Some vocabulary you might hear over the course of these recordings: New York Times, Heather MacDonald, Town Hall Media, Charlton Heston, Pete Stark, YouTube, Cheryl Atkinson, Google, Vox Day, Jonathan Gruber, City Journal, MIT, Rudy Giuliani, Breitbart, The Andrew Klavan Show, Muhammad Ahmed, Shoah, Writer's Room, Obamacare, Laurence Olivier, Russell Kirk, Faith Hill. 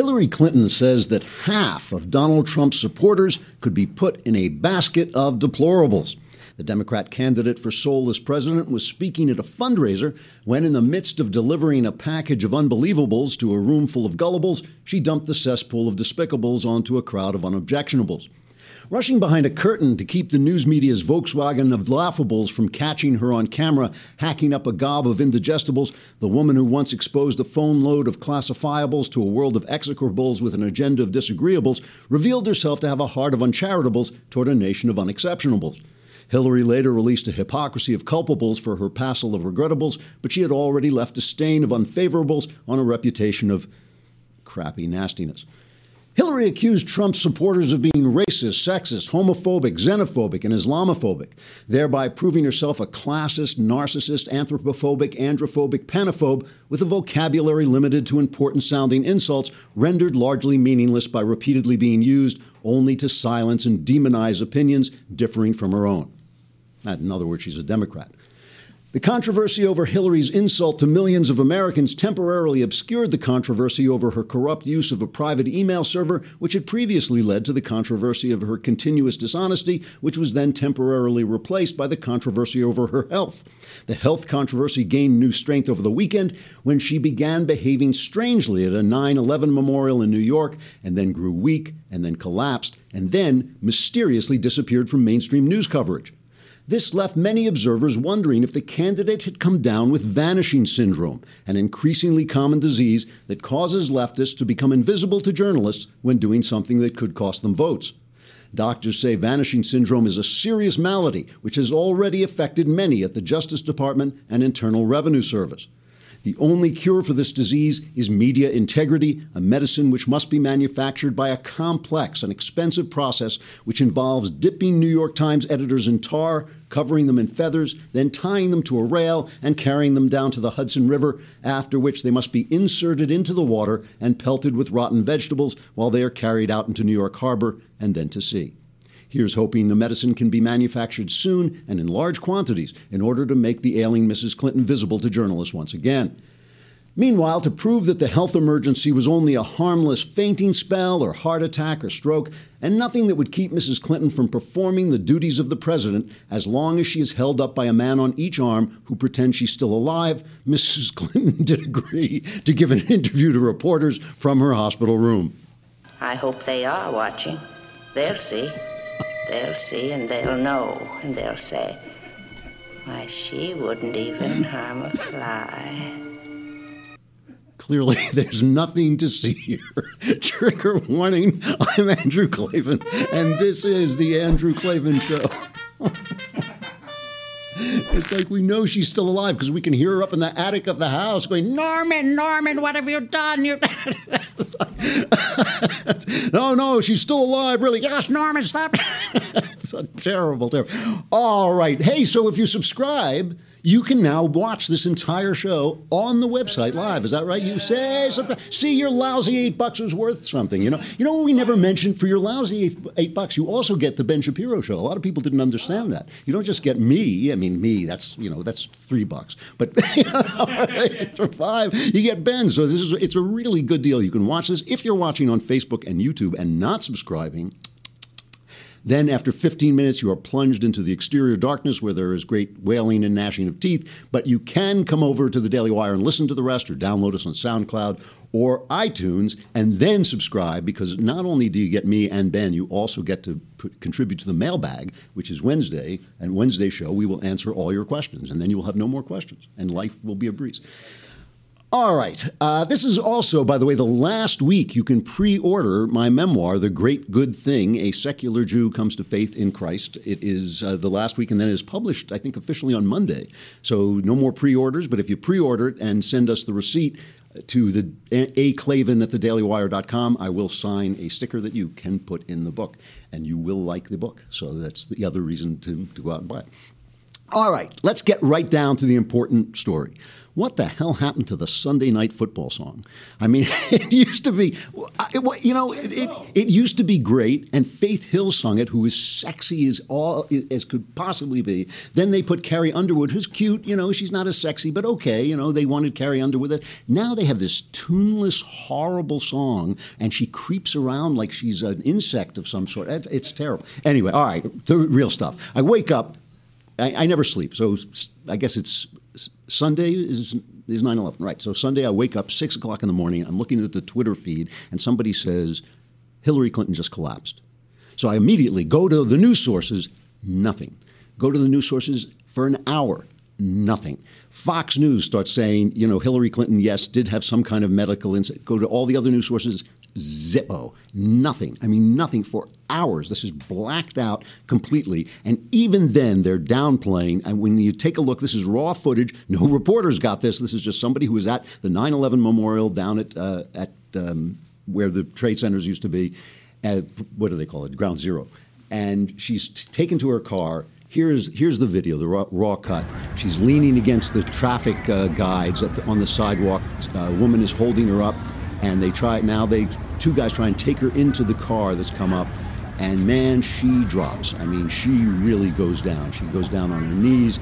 Hillary Clinton says that half of Donald Trump's supporters could be put in a basket of deplorables. The Democrat candidate for Seoul as president was speaking at a fundraiser when, in the midst of delivering a package of unbelievables to a room full of gullibles, she dumped the cesspool of despicables onto a crowd of unobjectionables. Rushing behind a curtain to keep the news media's Volkswagen of laughables from catching her on camera, hacking up a gob of indigestibles, the woman who once exposed a phone load of classifiables to a world of execrables with an agenda of disagreeables revealed herself to have a heart of uncharitables toward a nation of unexceptionables. Hillary later released a hypocrisy of culpables for her passel of regrettables, but she had already left a stain of unfavorables on a reputation of crappy nastiness. Hillary accused Trump's supporters of being racist, sexist, homophobic, xenophobic, and Islamophobic, thereby proving herself a classist, narcissist, anthropophobic, androphobic, panophobe with a vocabulary limited to important-sounding insults rendered largely meaningless by repeatedly being used only to silence and demonize opinions differing from her own. In other words, she's a Democrat. The controversy over Hillary's insult to millions of Americans temporarily obscured the controversy over her corrupt use of a private email server, which had previously led to the controversy of her continuous dishonesty, which was then temporarily replaced by the controversy over her health. The health controversy gained new strength over the weekend when she began behaving strangely at a 9/11 memorial in New York, and then grew weak, and then collapsed, and then mysteriously disappeared from mainstream news coverage. This left many observers wondering if the candidate had come down with vanishing syndrome, an increasingly common disease that causes leftists to become invisible to journalists when doing something that could cost them votes. Doctors say vanishing syndrome is a serious malady which has already affected many at the Justice Department and Internal Revenue Service. The only cure for this disease is media integrity, a medicine which must be manufactured by a complex and expensive process which involves dipping New York Times editors in tar, covering them in feathers, then tying them to a rail and carrying them down to the Hudson River, after which they must be inserted into the water and pelted with rotten vegetables while they are carried out into New York Harbor and then to sea. Here's hoping the medicine can be manufactured soon and in large quantities in order to make the ailing Mrs. Clinton visible to journalists once again. Meanwhile, to prove that the health emergency was only a harmless fainting spell or heart attack or stroke, and nothing that would keep Mrs. Clinton from performing the duties of the president as long as she is held up by a man on each arm who pretends she's still alive, Mrs. Clinton did agree to give an interview to reporters from her hospital room. I hope they are watching. They'll see. They'll see, and they'll know, and they'll say, why, she wouldn't even harm a fly. Clearly, there's nothing to see here. Trigger warning, I'm Andrew Klavan, and this is The Andrew Klavan Show. It's like we know she's still alive because we can hear her up in the attic of the house going, Norman, Norman, what have you done? You've No, no, she's still alive, really. Yes, Norman, stop. It's a terrible, terrible. All right. Hey, so if you subscribe, you can now watch this entire show on the website live. Is that right? You say, see, your lousy $8 was worth something. You know what we never mentioned? For your lousy $8, you also get the Ben Shapiro Show. A lot of people didn't understand that. You don't just get me. I mean, me, that's, you know, that's $3. But for $5, you get Ben. So this is, it's a really good deal. You can watch this. If you're watching on Facebook and YouTube and not subscribing, then after 15 minutes, you are plunged into the exterior darkness where there is great wailing and gnashing of teeth. But you can come over to the Daily Wire and listen to the rest, or download us on SoundCloud or iTunes, and then subscribe, because not only do you get me and Ben, you also get to contribute to the mailbag, which is Wednesday, and Wednesday's show, we will answer all your questions, and then you will have no more questions, and life will be a breeze. All right. This is also, by the way, the last week you can pre-order my memoir, The Great Good Thing, A Secular Jew Comes to Faith in Christ. It is the last week, and then it is published, I think, officially on Monday. So no more pre-orders, but if you pre-order it and send us the receipt to the aclavan@thedailywire.com, I will sign a sticker that you can put in the book, and you will like the book. So that's the other reason to go out and buy it. All right. Let's get right down to the important story. what the hell happened to the Sunday Night Football song? I mean, it used to be, you know, it used to be great, and Faith Hill sung it, who was sexy as all as could possibly be. Then they put Carrie Underwood, who's cute, you know, she's not as sexy, but okay, you know, they wanted Carrie Underwood. Now they have this tuneless, horrible song, and she creeps around like she's an insect of some sort. It's terrible. Anyway, all right, the real stuff. I wake up. I never sleep, so I guess it's Sunday is 9/11, right? So Sunday I wake up 6 o'clock in the morning. I'm looking at the Twitter feed, and somebody says, Hillary Clinton just collapsed. So I immediately go to the news sources, nothing. Go to the news sources for an hour, nothing. Fox News starts saying, you know, Hillary Clinton, yes, did have some kind of medical incident. Go to all the other news sources, zippo, nothing. I mean, nothing for hours. This is blacked out completely. And even then, they're downplaying. And when you take a look, this is raw footage. No reporters got this. This is just somebody who was at the 9/11 memorial down at where the trade centers used to be. At, what do they call it? Ground Zero. And she's taken to her car. Here's the video, the raw cut. She's leaning against the traffic guides on the sidewalk. A woman is holding her up, and they try. Now two guys try and take her into the car that's come up, and man, she drops. I mean, she really goes down. She goes down on her knees.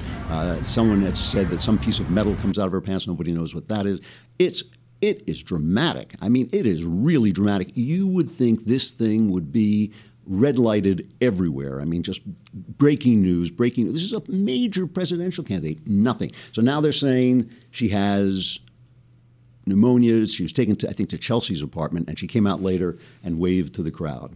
Someone had said that some piece of metal comes out of her pants. Nobody knows what that is. It is dramatic. I mean, it is really dramatic. You would think this thing would be red-lighted everywhere. I mean, just breaking news, breaking. This is a major presidential candidate. Nothing. So now they're saying she has pneumonia. She was taken, to Chelsea's apartment, and she came out later and waved to the crowd.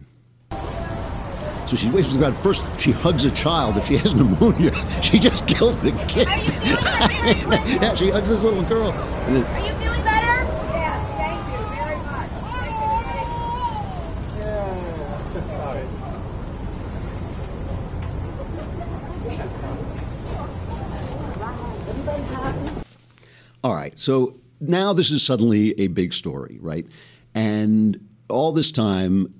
So she waves to the crowd. First, she hugs a child. If she has pneumonia, she just killed the kid. Are you feeling better? I mean, yeah, she hugs this little girl. Then, are you feeling better? All right, so now this is suddenly a big story, right? And all this time,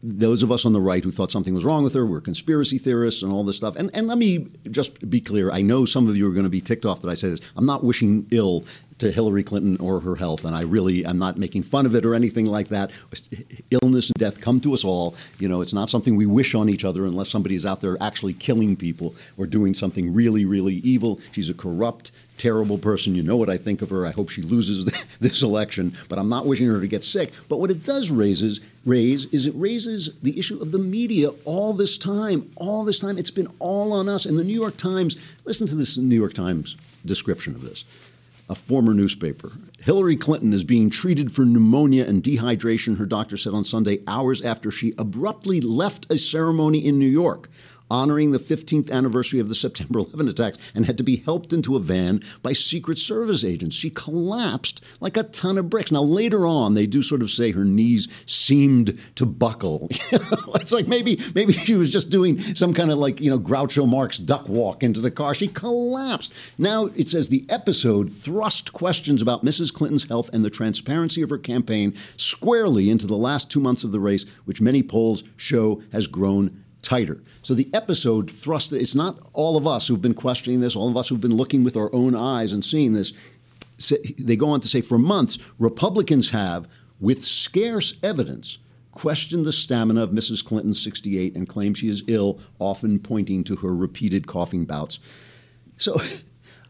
those of us on the right who thought something was wrong with her were conspiracy theorists and all this stuff. And let me just be clear. I know some of you are going to be ticked off that I say this. I'm not wishing ill to Hillary Clinton or her health, and I really am not making fun of it or anything like that. Illness and death come to us all. You know, it's not something we wish on each other unless somebody is out there actually killing people or doing something really, really evil. She's a corrupt, terrible person. You know what I think of her. I hope she loses this election, but I'm not wishing her to get sick. But what it does raise is the issue of the media all this time. All this time, it's been all on us. And the New York Times, listen to this New York Times description of this. A former newspaper. Hillary Clinton is being treated for pneumonia and dehydration, her doctor said on Sunday, hours after she abruptly left a ceremony in New York honoring the 15th anniversary of the September 11 attacks and had to be helped into a van by Secret Service agents. She collapsed like a ton of bricks. Now, later on, they do sort of say her knees seemed to buckle. It's like maybe she was just doing some kind of like, you know, Groucho Marx duck walk into the car. She collapsed. Now, it says the episode thrust questions about Mrs. Clinton's health and the transparency of her campaign squarely into the last 2 months of the race, which many polls show has grown tighter. So the episode thrust, it's not all of us who've been questioning this, all of us who've been looking with our own eyes and seeing this. They go on to say, for months, Republicans have, with scarce evidence, questioned the stamina of Mrs. Clinton, 68, and claimed she is ill, often pointing to her repeated coughing bouts. So,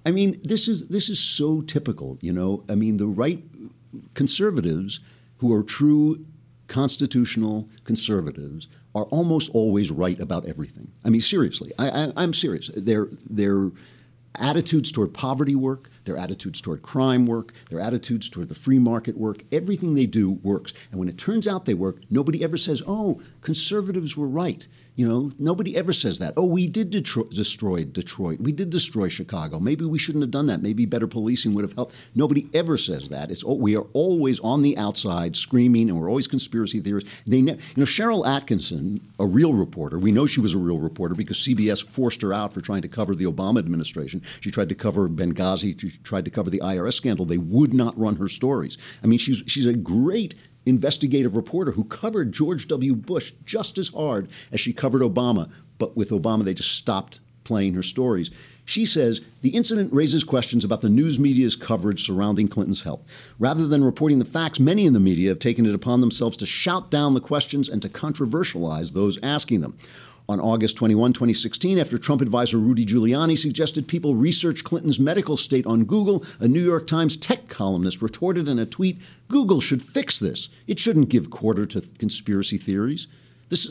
I mean, this is so typical, you know. I mean, the right conservatives who are true constitutional conservatives are almost always right about everything. I mean, seriously, I'm serious. Their attitudes toward poverty work, their attitudes toward crime work, their attitudes toward the free market work, everything they do works. And when it turns out they work, nobody ever says, oh, conservatives were right. You know, nobody ever says that. Oh, we did destroy Detroit. We did destroy Chicago. Maybe we shouldn't have done that. Maybe better policing would have helped. Nobody ever says that. It's we are always on the outside screaming, and we're always conspiracy theorists. You know, Cheryl Atkinson, a real reporter, we know she was a real reporter because CBS forced her out for trying to cover the Obama administration. She tried to cover Benghazi. She tried to cover the IRS scandal. They would not run her stories. I mean, she's a great investigative reporter who covered George W. Bush just as hard as she covered Obama. But with Obama, they just stopped playing her stories. She says, the incident raises questions about the news media's coverage surrounding Clinton's health. Rather than reporting the facts, many in the media have taken it upon themselves to shout down the questions and to controversialize those asking them. On August 21, 2016, after Trump advisor Rudy Giuliani suggested people research Clinton's medical state on Google, a New York Times tech columnist retorted in a tweet, Google should fix this. It shouldn't give quarter to conspiracy theories. This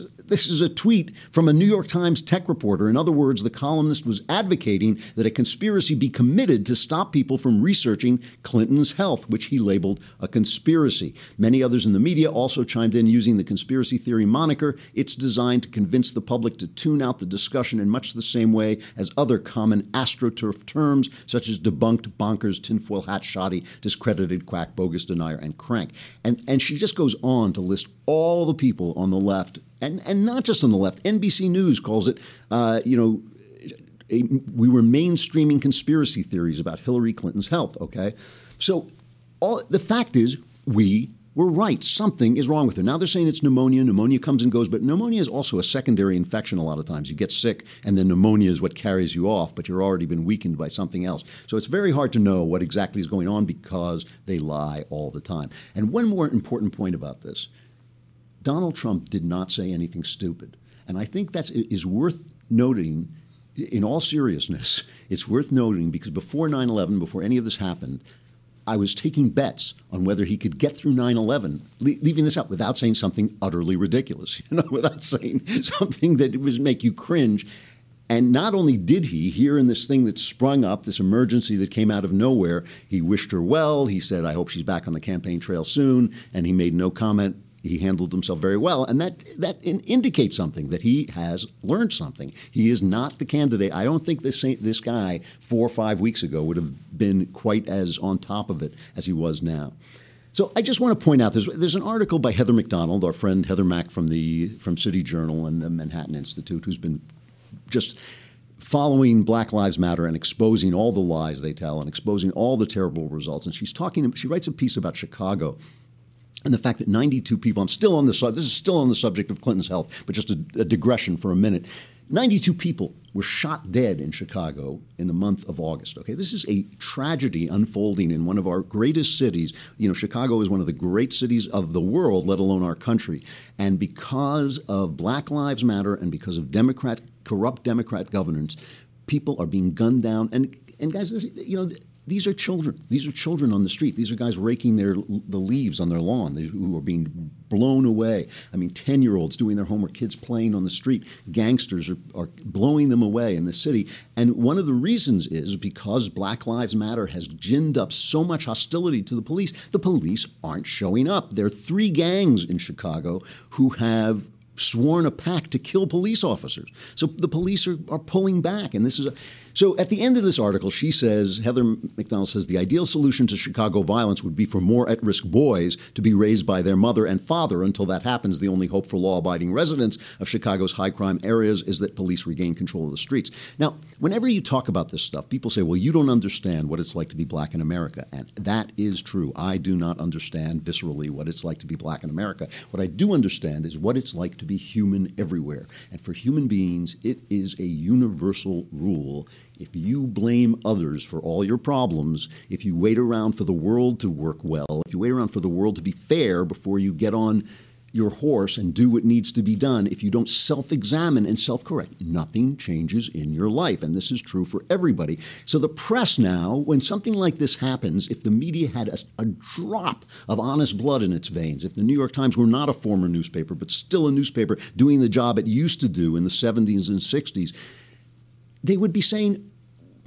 is a tweet from a New York Times tech reporter. In other words, the columnist was advocating that a conspiracy be committed to stop people from researching Clinton's health, which he labeled a conspiracy. Many others in the media also chimed in using the conspiracy theory moniker. It's designed to convince the public to tune out the discussion in much the same way as other common astroturf terms, such as debunked, bonkers, tinfoil hat, shoddy, discredited, quack, bogus, denier, and crank. And she just goes on to list all the people on the left. And not just on the left. NBC News calls it, we were mainstreaming conspiracy theories about Hillary Clinton's health, okay? So the fact is we were right. Something is wrong with her. Now they're saying it's pneumonia. Pneumonia comes and goes, but pneumonia is also a secondary infection a lot of times. You get sick, and then pneumonia is what carries you off, but you're already been weakened by something else. So it's very hard to know what exactly is going on because they lie all the time. And one more important point about this. Donald Trump did not say anything stupid. And I think that is worth noting in all seriousness. It's worth noting because before 9/11, before any of this happened, I was taking bets on whether he could get through 9/11, leaving this out without saying something utterly ridiculous, without saying something that would make you cringe. And not only did he, here in this thing that sprung up, this emergency that came out of nowhere, he wished her well. He said, I hope she's back on the campaign trail soon. And he made no comment. He handled himself very well, and that indicates something, that he has learned something. He is not the candidate. I don't think this guy 4 or 5 weeks ago would have been quite as on top of it as he was now. So I just want to point out, there's an article by Heather MacDonald, our friend Heather Mac from City Journal and the Manhattan Institute, who's been just following Black Lives Matter and exposing all the lies they tell and exposing all the terrible results. And she writes a piece about Chicago and the fact that 92 people, this is still on the subject of Clinton's health, but just a digression for a minute. 92 people were shot dead in Chicago in the month of August. Okay, this is a tragedy unfolding in one of our greatest cities. Chicago is one of the great cities of the world, let alone our country. And because of Black Lives Matter and because of corrupt Democrat governance, people are being gunned down. And guys, these are children. These are children on the street. These are guys raking the leaves on their lawn who are being blown away. I mean, 10-year-olds doing their homework, kids playing on the street. Gangsters are blowing them away in the city. And one of the reasons is because Black Lives Matter has ginned up so much hostility to the police. The police aren't showing up. There are 3 gangs in Chicago who have sworn a pact to kill police officers. So the police are pulling back. And this is so at the end of this article, she says, Heather MacDonald says, the ideal solution to Chicago violence would be for more at-risk boys to be raised by their mother and father. Until that happens, the only hope for law-abiding residents of Chicago's high-crime areas is that police regain control of the streets. Now, whenever you talk about this stuff, people say, well, you don't understand what it's like to be black in America. And that is true. I do not understand viscerally what it's like to be black in America. What I do understand is what it's like to be human everywhere. And for human beings, it is a universal rule. If you blame others for all your problems, if you wait around for the world to work well, if you wait around for the world to be fair before you get on your horse and do what needs to be done, if you don't self-examine and self-correct, nothing changes in your life. And this is true for everybody. So the press now, when something like this happens, if the media had a drop of honest blood in its veins, if the New York Times were not a former newspaper, but still a newspaper doing the job it used to do in the 70s and 60s, they would be saying,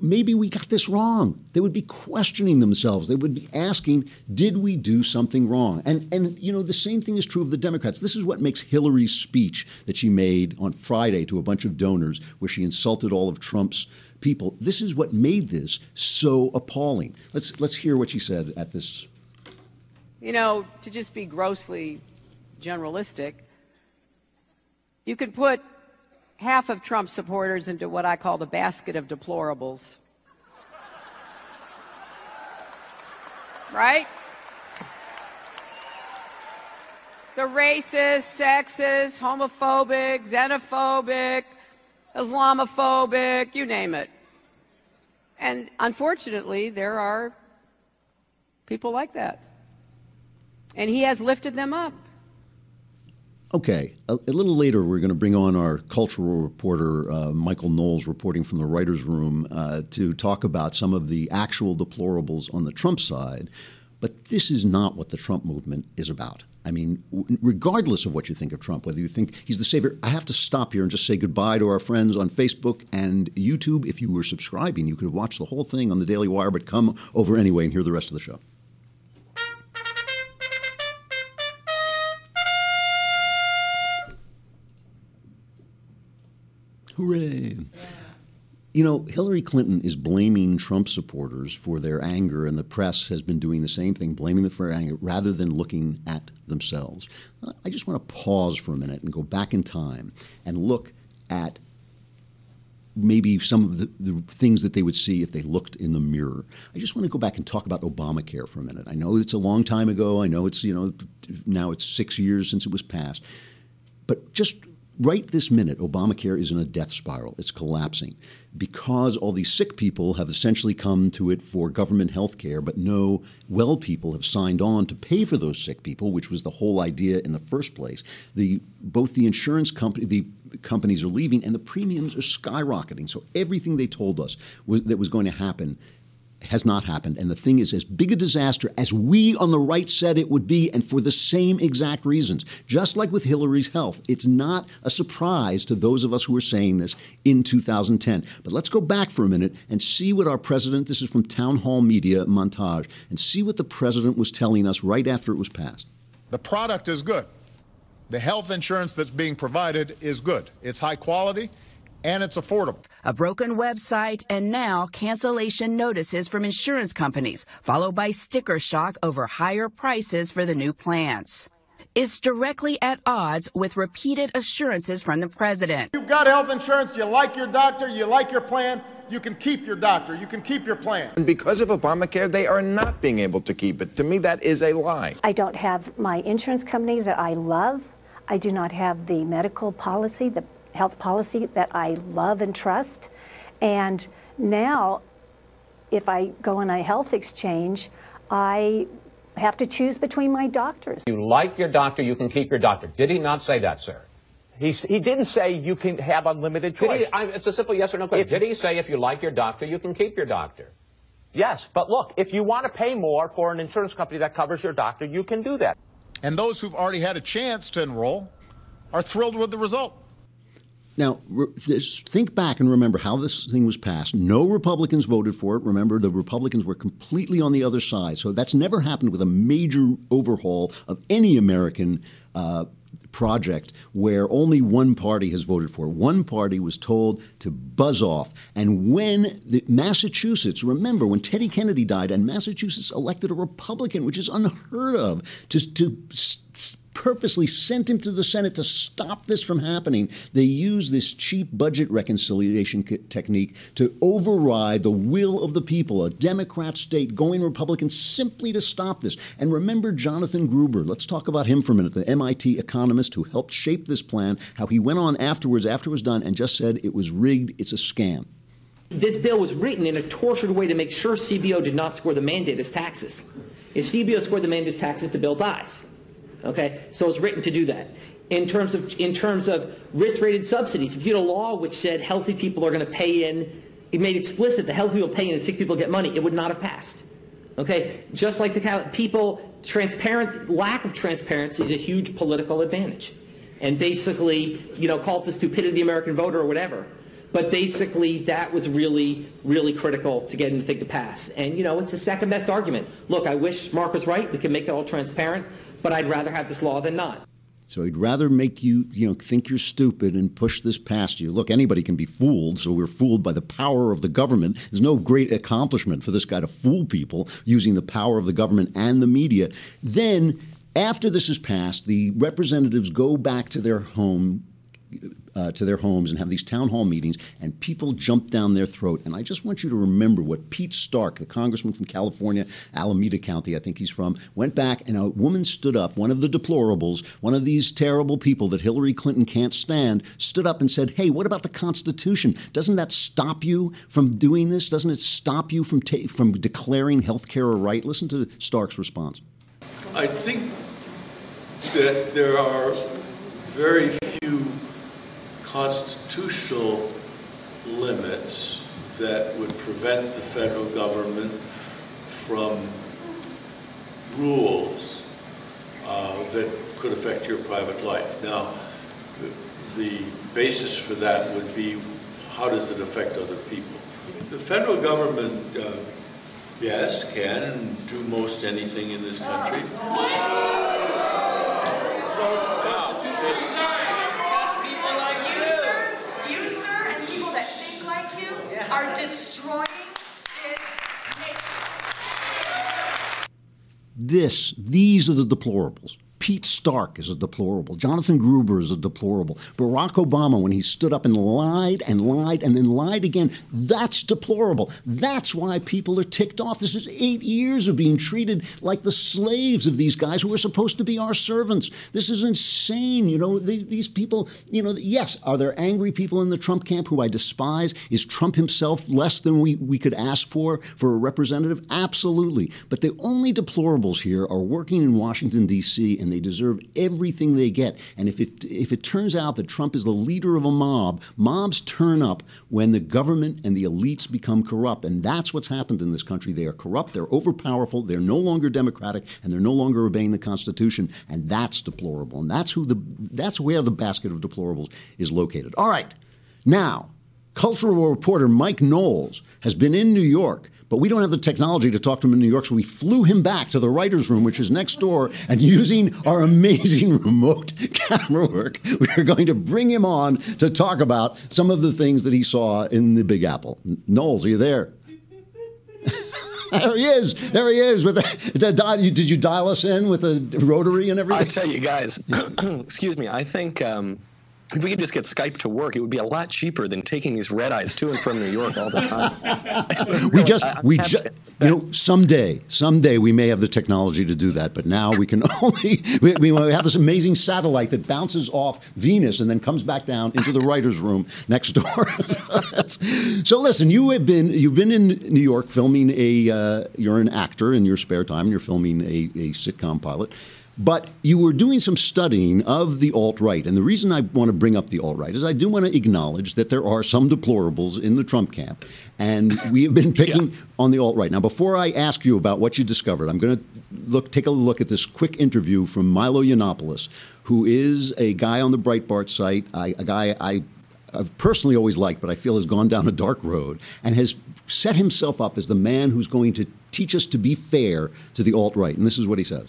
maybe we got this wrong. They would be questioning themselves. They would be asking, did we do something wrong? And the same thing is true of the Democrats. This is what makes Hillary's speech that she made on Friday to a bunch of donors, where she insulted all of Trump's people. This is what made this so appalling. Let's hear what she said at this. To just be grossly generalistic, you could put half of Trump's supporters into what I call the basket of deplorables. Right? The racist, sexist, homophobic, xenophobic, Islamophobic, you name it. And unfortunately, there are people like that. And he has lifted them up. Okay. A little later, we're going to bring on our cultural reporter, Michael Knowles, reporting from the Writer's Room, to talk about some of the actual deplorables on the Trump side. But this is not what the Trump movement is about. I mean, regardless of what you think of Trump, whether you think he's the savior, I have to stop here and just say goodbye to our friends on Facebook and YouTube. If you were subscribing, you could watch the whole thing on The Daily Wire, but come over anyway and hear the rest of the show. Hooray. You know, Hillary Clinton is blaming Trump supporters for their anger, and the press has been doing the same thing, blaming them for their anger, rather than looking at themselves. I just want to pause for a minute and go back in time and look at maybe some of the things that they would see if they looked in the mirror. I just want to go back and talk about Obamacare for a minute. I know it's a long time ago. I know it's, you know, now it's 6 years since it was passed. But just right this minute, Obamacare is in a death spiral. It's collapsing because all these sick people have essentially come to it for government health care, but no well people have signed on to pay for those sick people, which was the whole idea in the first place. Both the insurance company, the companies are leaving, and the premiums are skyrocketing. So everything they told us that was going to happen has not happened. And the thing is, as big a disaster as we on the right said it would be, and for the same exact reasons, just like with Hillary's health, it's not a surprise to those of us who were saying this in 2010. But let's go back for a minute and see what our president, this is from Town Hall Media montage, and see what the president was telling us right after it was passed. The product is good. The health insurance that's being provided is good. It's high quality and it's affordable. A broken website and now cancellation notices from insurance companies, followed by sticker shock over higher prices for the new plans. It's directly at odds with repeated assurances from the president. You've got health insurance, you like your doctor, you like your plan, you can keep your doctor, you can keep your plan. And because of Obamacare, they are not being able to keep it. To me, that is a lie. I don't have my insurance company that I love. I do not have the medical policy, the health policy that I love and trust. And now, if I go on a health exchange, I have to choose between my doctors. You like your doctor, you can keep your doctor. Did he not say that, sir? He didn't say you can have unlimited choice. It's a simple yes or no question. Did he say if you like your doctor, you can keep your doctor? Yes, but look, if you want to pay more for an insurance company that covers your doctor, you can do that. And those who've already had a chance to enroll are thrilled with the result. Now, think back and remember how this thing was passed. No Republicans voted for it. Remember, the Republicans were completely on the other side. So that's never happened with a major overhaul of any American project where only one party has voted for. One party was told to buzz off. And when Massachusetts, remember when Teddy Kennedy died and Massachusetts elected a Republican, which is unheard of, to purposely sent him to the Senate to stop this from happening, they used this cheap budget reconciliation technique to override the will of the people, a Democrat state going Republican simply to stop this. And remember Jonathan Gruber. Let's talk about him for a minute, the MIT economist who helped shape this plan, how he went on afterwards, after it was done, and just said it was rigged, it's a scam. This bill was written in a tortured way to make sure CBO did not score the mandate as taxes. If CBO scored the mandate as taxes, the bill dies. Okay, so it's written to do that. In terms of risk-rated subsidies, if you had a law which said healthy people are going to pay in, it made explicit that healthy people pay in and sick people get money, it would not have passed. Okay, just like the lack of transparency is a huge political advantage, and basically, you know, call it the stupidity of the American voter or whatever. But basically, that was really, really critical to getting the thing to pass. And, you know, it's the second best argument. Look, I wish Mark was right. We can make it all transparent. But I'd rather have this law than not. So he'd rather make you think you're stupid and push this past you. Look, anybody can be fooled, so we're fooled by the power of the government. There's no great accomplishment for this guy to fool people using the power of the government and the media. Then, after this is passed, the representatives go back to their home to their homes and have these town hall meetings, and people jump down their throat. And I just want you to remember what Pete Stark, the congressman from California, Alameda County, I think he's from, went back, and a woman stood up, one of the deplorables, one of these terrible people that Hillary Clinton can't stand, stood up and said, hey, what about the Constitution? Doesn't that stop you from doing this? Doesn't it stop you from declaring health care a right? Listen to Stark's response. I think that there are very few constitutional limits that would prevent the federal government from rules that could affect your private life. Now, the basis for that would be, how does it affect other people? The federal government, yes, can do most anything in this country. Are destroying this nation. These are the deplorables. Pete Stark is a deplorable. Jonathan Gruber is a deplorable. Barack Obama, when he stood up and lied and lied and then lied again, that's deplorable. That's why people are ticked off. This is 8 years of being treated like the slaves of these guys who are supposed to be our servants. This is insane. You know, these people, you know, yes, are there angry people in the Trump camp who I despise? Is Trump himself less than we could ask for a representative? Absolutely. But the only deplorables here are working in Washington, D.C., and they deserve everything they get. And if it turns out that Trump is the leader of a mob, mobs turn up when the government and the elites become corrupt. And that's what's happened in this country. They are corrupt, they're overpowerful, they're no longer democratic, and they're no longer obeying the Constitution. And that's deplorable. And that's where the basket of deplorables is located. All right. Now, cultural reporter Mike Knowles has been in New York, but we don't have the technology to talk to him in New York, so we flew him back to the Writer's Room, which is next door, and using our amazing remote camera work, we are going to bring him on to talk about some of the things that he saw in the Big Apple. Knowles, are you there? There he is. There he is. With did you dial us in with a rotary and everything? I tell you guys, excuse me, I think... if we could just get Skype to work, it would be a lot cheaper than taking these red eyes to and from New York all the time. Someday we may have the technology to do that, but now we can only, we have this amazing satellite that bounces off Venus and then comes back down into the Writer's Room next door. So listen, you've been in New York filming you're an actor in your spare time, you're filming a sitcom pilot. But you were doing some studying of the alt-right. And the reason I want to bring up the alt-right is I do want to acknowledge that there are some deplorables in the Trump camp. And we have been picking on the alt-right. Now, before I ask you about what you discovered, I'm going to take a look at this quick interview from Milo Yiannopoulos, who is a guy on the Breitbart site, a guy I've personally always liked, but I feel has gone down a dark road and has set himself up as the man who's going to teach us to be fair to the alt-right. And this is what he says.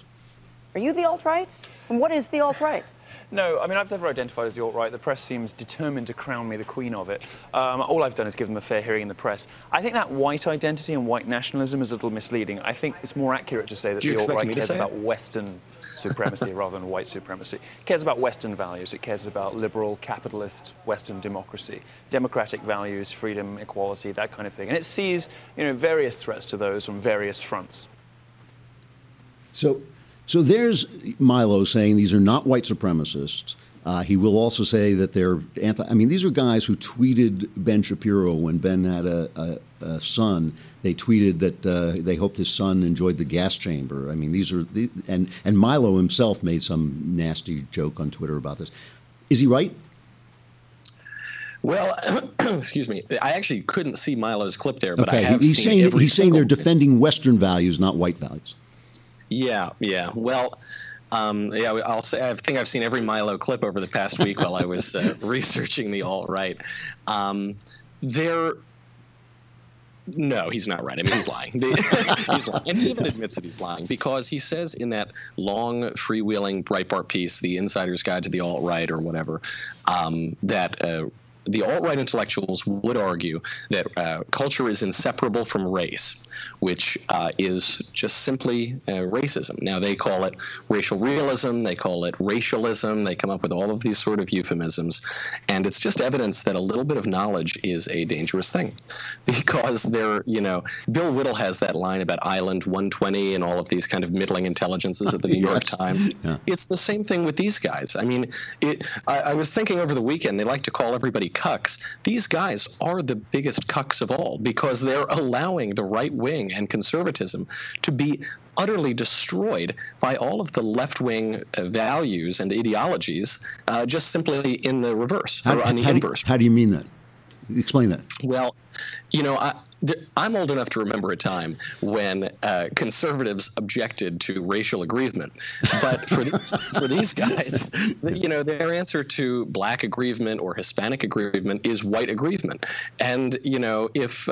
Are you the alt-right? And what is the alt-right? No, I mean, I've never identified as the alt-right. The press seems determined to crown me the queen of it. All I've done is give them a fair hearing in the press. I think that white identity and white nationalism is a little misleading. I think it's more accurate to say that the alt-right cares about Western supremacy rather than white supremacy. It cares about Western values. It cares about liberal, capitalist, Western democracy, democratic values, freedom, equality, that kind of thing. And it sees, you know, various threats to those from various fronts. So there's Milo saying these are not white supremacists. He will also say that they're I mean, these are guys who tweeted Ben Shapiro when Ben had a son. They tweeted that they hoped his son enjoyed the gas chamber. I mean, and Milo himself made some nasty joke on Twitter about this. Is he right? Well, excuse me. I actually couldn't see Milo's clip there, but okay. I have he's saying they're defending Western values, not white values. Yeah. Well, I'll say I think I've seen every Milo clip over the past week while I was researching the alt-right. No, he's not right. I mean, he's lying. He's lying. And he even admits that he's lying because he says in that long, freewheeling Breitbart piece, The Insider's Guide to the Alt-Right or whatever, that the alt-right intellectuals would argue that culture is inseparable from race, which is just simply racism. Now, they call it racial realism. They call it racialism. They come up with all of these sort of euphemisms. And it's just evidence that a little bit of knowledge is a dangerous thing, because they're, you know, Bill Whittle has that line about Island 120 and all of these kind of middling intelligences at the New York Times. Yeah. It's the same thing with these guys. I mean, I was thinking over the weekend, they like to call everybody cucks. These guys are the biggest cucks of all, because they're allowing the right wing and conservatism to be utterly destroyed by all of the left-wing values and ideologies, just simply in the reverse, or on the inverse. How do you mean that? Explain that. Well, you know, I'm old enough to remember a time when conservatives objected to racial aggrievement. But for these guys, you know, their answer to black aggrievement or Hispanic aggrievement is white aggrievement. And, you know, if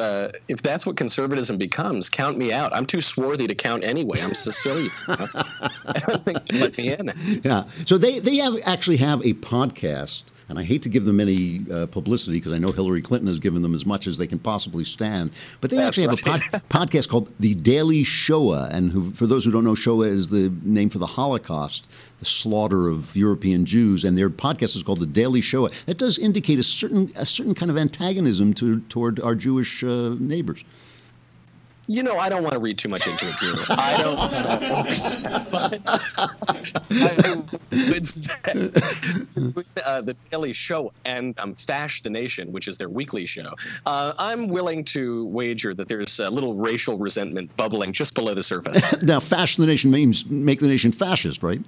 that's what conservatism becomes, count me out. I'm too swarthy to count anyway. I'm Sicilian. I don't think they let me in. Yeah. So they actually have a podcast. And I hate to give them any publicity, because I know Hillary Clinton has given them as much as they can possibly stand. But they actually have a podcast called The Daily Shoah. And for those who don't know, Shoah is the name for the Holocaust, the slaughter of European Jews. And their podcast is called The Daily Shoah. That does indicate a certain kind of antagonism toward our Jewish neighbors. You know, I don't want to read too much into it, Drew. I don't want to. I would say The Daily Show and Fash the Nation, which is their weekly show, I'm willing to wager that there's a little racial resentment bubbling just below the surface. Now, Fash the Nation means make the nation fascist, right?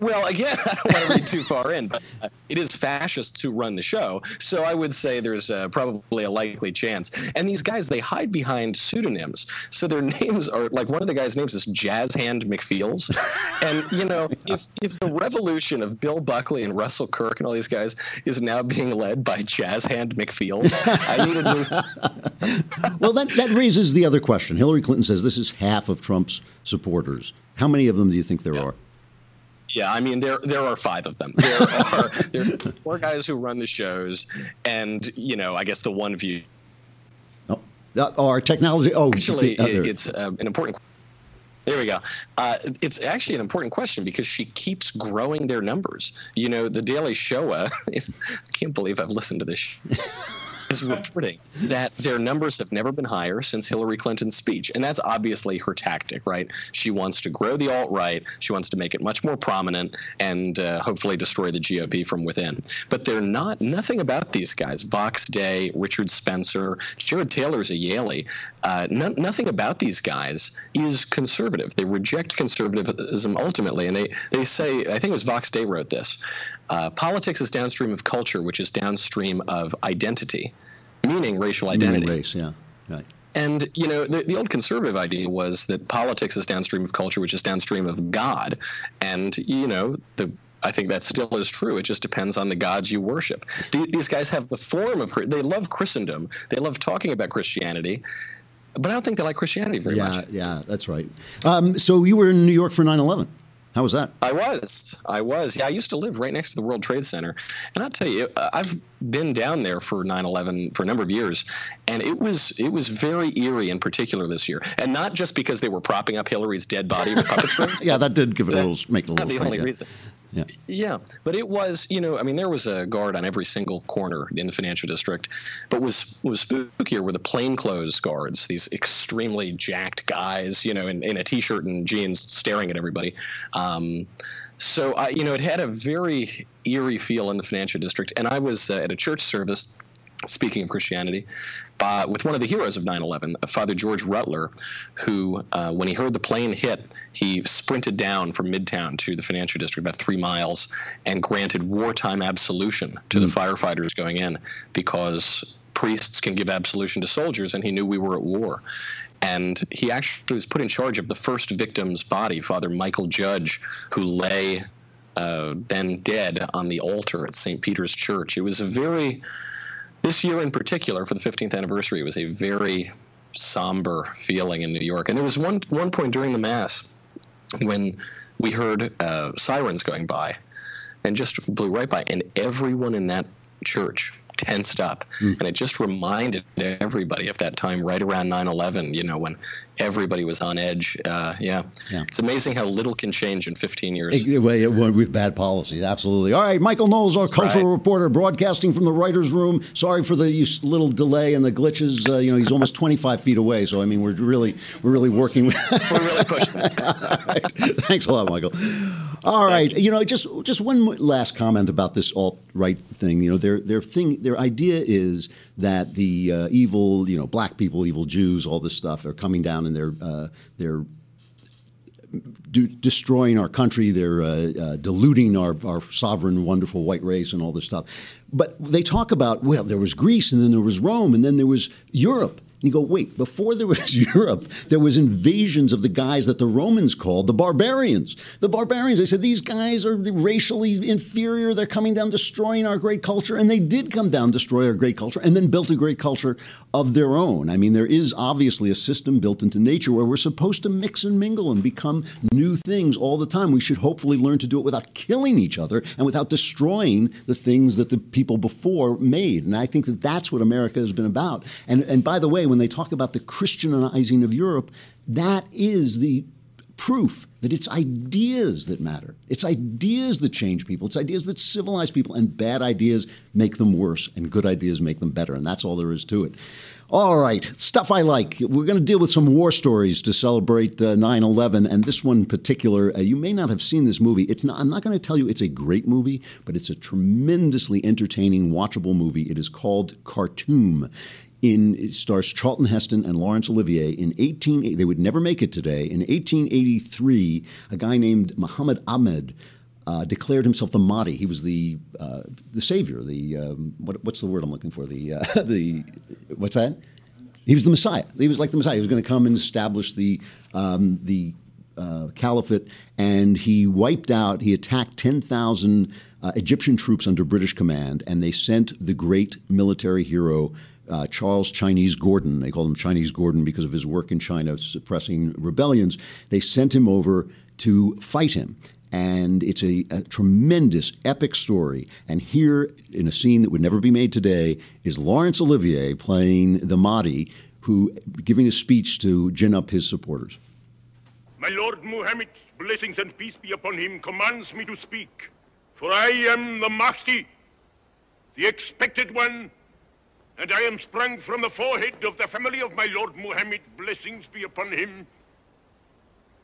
Well, again, I don't want to read too far in, but it is fascists who run the show. So I would say there's probably a likely chance. And these guys, they hide behind pseudonyms. So their names are, like, one of the guys' names is Jazz Hand McFeels. And, you know, if the revolution of Bill Buckley and Russell Kirk and all these guys is now being led by Jazz Hand McFeels, I need a new... Well, that raises the other question. Hillary Clinton says this is half of Trump's supporters. How many of them do you think there are? Yeah, I mean, there are five of them. There are four guys who run the shows, and, you know, I guess the one view. Oh, our technology. Oh, actually, it's an important. There we go. It's actually an important question, because she keeps growing their numbers. You know, the Daily Shoah. I can't believe I've listened to this. Is reporting that their numbers have never been higher since Hillary Clinton's speech. And that's obviously her tactic, right? She wants to grow the alt-right. She wants to make it much more prominent and hopefully destroy the GOP from within. But they're not – nothing about these guys, Vox Day, Richard Spencer, Jared Taylor's a Yaley. Nothing about these guys is conservative. They reject conservatism ultimately. And they say – I think it was Vox Day wrote this – politics is downstream of culture, which is downstream of identity. Meaning racial identity. Meaning race, yeah, right. And, you know, the old conservative idea was that politics is downstream of culture, which is downstream of God. And, you know, I think that still is true. It just depends on the gods you worship. These guys have the form of – they love Christendom. They love talking about Christianity. But I don't think they like Christianity very much. Yeah, that's right. So you were in New York for 9/11. How was that? I was. Yeah, I used to live right next to the World Trade Center. And I'll tell you, I've been down there for 9/11 for a number of years. And it was very eerie in particular this year. And not just because they were propping up Hillary's dead body with puppet strings. Yeah, that did make it a little strange. Not the only reason. Yeah. Yeah, but it was, you know, I mean, there was a guard on every single corner in the financial district. But was spookier were the plainclothes guards, these extremely jacked guys, you know, in a T-shirt and jeans staring at everybody. So, you know, it had a very eerie feel in the financial district. And I was at a church service, speaking of Christianity, with one of the heroes of 9/11, Father George Rutler, who, when he heard the plane hit, he sprinted down from Midtown to the financial district, about 3 miles, and granted wartime absolution to the firefighters going in, because priests can give absolution to soldiers, and he knew we were at war. And he actually was put in charge of the first victim's body, Father Michael Judge, who lay then dead on the altar at St. Peter's Church. It was a very... This year in particular, for the 15th anniversary, it was a very somber feeling in New York. And there was one point during the Mass when we heard sirens going by and just blew right by. And everyone in that church tensed up. And it just reminded everybody of that time right around 9/11, when everybody was on edge. It's amazing how little can change in 15 years. With bad policies, absolutely. All right, Michael Knowles, our cultural reporter, broadcasting from the Writer's Room. Sorry for the little delay and the glitches. He's almost 25 feet away, so, we're really working. We're really pushing it. All right. Thanks a lot, Michael. All right, just one last comment about this alt-right thing. Their idea is that the evil, black people, evil Jews, all this stuff are coming down and they're destroying our country. They're diluting our sovereign, wonderful white race and all this stuff. But they talk about, there was Greece and then there was Rome and then there was Europe. And you go, wait, before there was Europe, there was invasions of the guys that the Romans called the barbarians. The barbarians, they said, these guys are racially inferior. They're coming down, destroying our great culture. And they did come down, destroy our great culture, and then built a great culture of their own. There is obviously a system built into nature where we're supposed to mix and mingle and become new things all the time. We should hopefully learn to do it without killing each other and without destroying the things that the people before made. And I think that that's what America has been about. And by the way, when they talk about the Christianizing of Europe, that is the proof that it's ideas that matter. It's ideas that change people. It's ideas that civilize people, and bad ideas make them worse, and good ideas make them better, and that's all there is to it. All right, stuff I like. We're going to deal with some war stories to celebrate 9/11, and this one in particular, you may not have seen this movie. I'm not going to tell you it's a great movie, but it's a tremendously entertaining, watchable movie. It is called Khartoum. It stars Charlton Heston and Laurence Olivier. They would never make it today. In 1883, a guy named Muhammad Ahmed declared himself the Mahdi. He was the savior. What's the word I'm looking for? What's that? He was the Messiah. He was like the Messiah. He was going to come and establish the caliphate, and he attacked 10,000 Egyptian troops under British command, and they sent the great military hero Charles Chinese Gordon. They called him Chinese Gordon because of his work in China suppressing rebellions. They sent him over to fight him. And it's a tremendous, epic story. And here, in a scene that would never be made today, is Laurence Olivier playing the Mahdi, giving a speech to gin up his supporters. My Lord Muhammad, blessings and peace be upon him, commands me to speak. For I am the Mahdi, the expected one, and I am sprung from the forehead of the family of my Lord Muhammad. Blessings be upon him.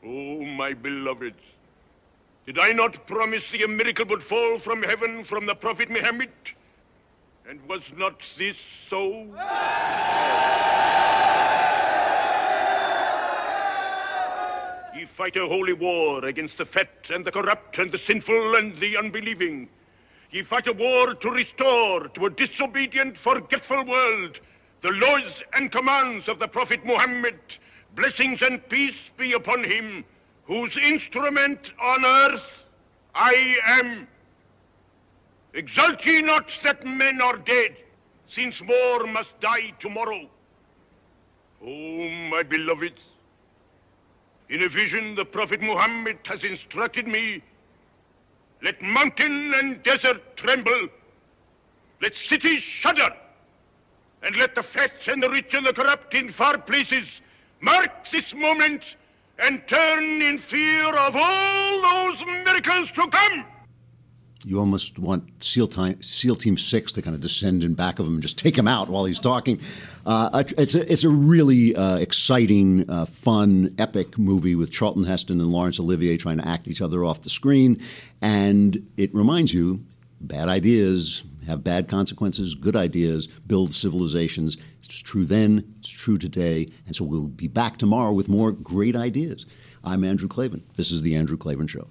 Oh, my beloveds, did I not promise thee a miracle would fall from heaven from the Prophet Muhammad? And was not this so? Ye fight a holy war against the fat and the corrupt and the sinful and the unbelieving. Ye fight a war to restore to a disobedient, forgetful world the laws and commands of the Prophet Muhammad. Blessings and peace be upon him, whose instrument on earth I am. Exult ye not that men are dead, since more must die tomorrow. Oh, my beloveds, in a vision the Prophet Muhammad has instructed me, let mountain and desert tremble, let cities shudder, and let the fat and the rich and the corrupt in far places mark this moment and turn in fear of all those miracles to come. You almost want SEAL Team 6 to kind of descend in back of him and just take him out while he's talking. It's a really exciting, fun, epic movie with Charlton Heston and Laurence Olivier trying to act each other off the screen. And it reminds you, bad ideas have bad consequences. Good ideas build civilizations. It's true then. It's true today. And so we'll be back tomorrow with more great ideas. I'm Andrew Klavan. This is The Andrew Klavan Show.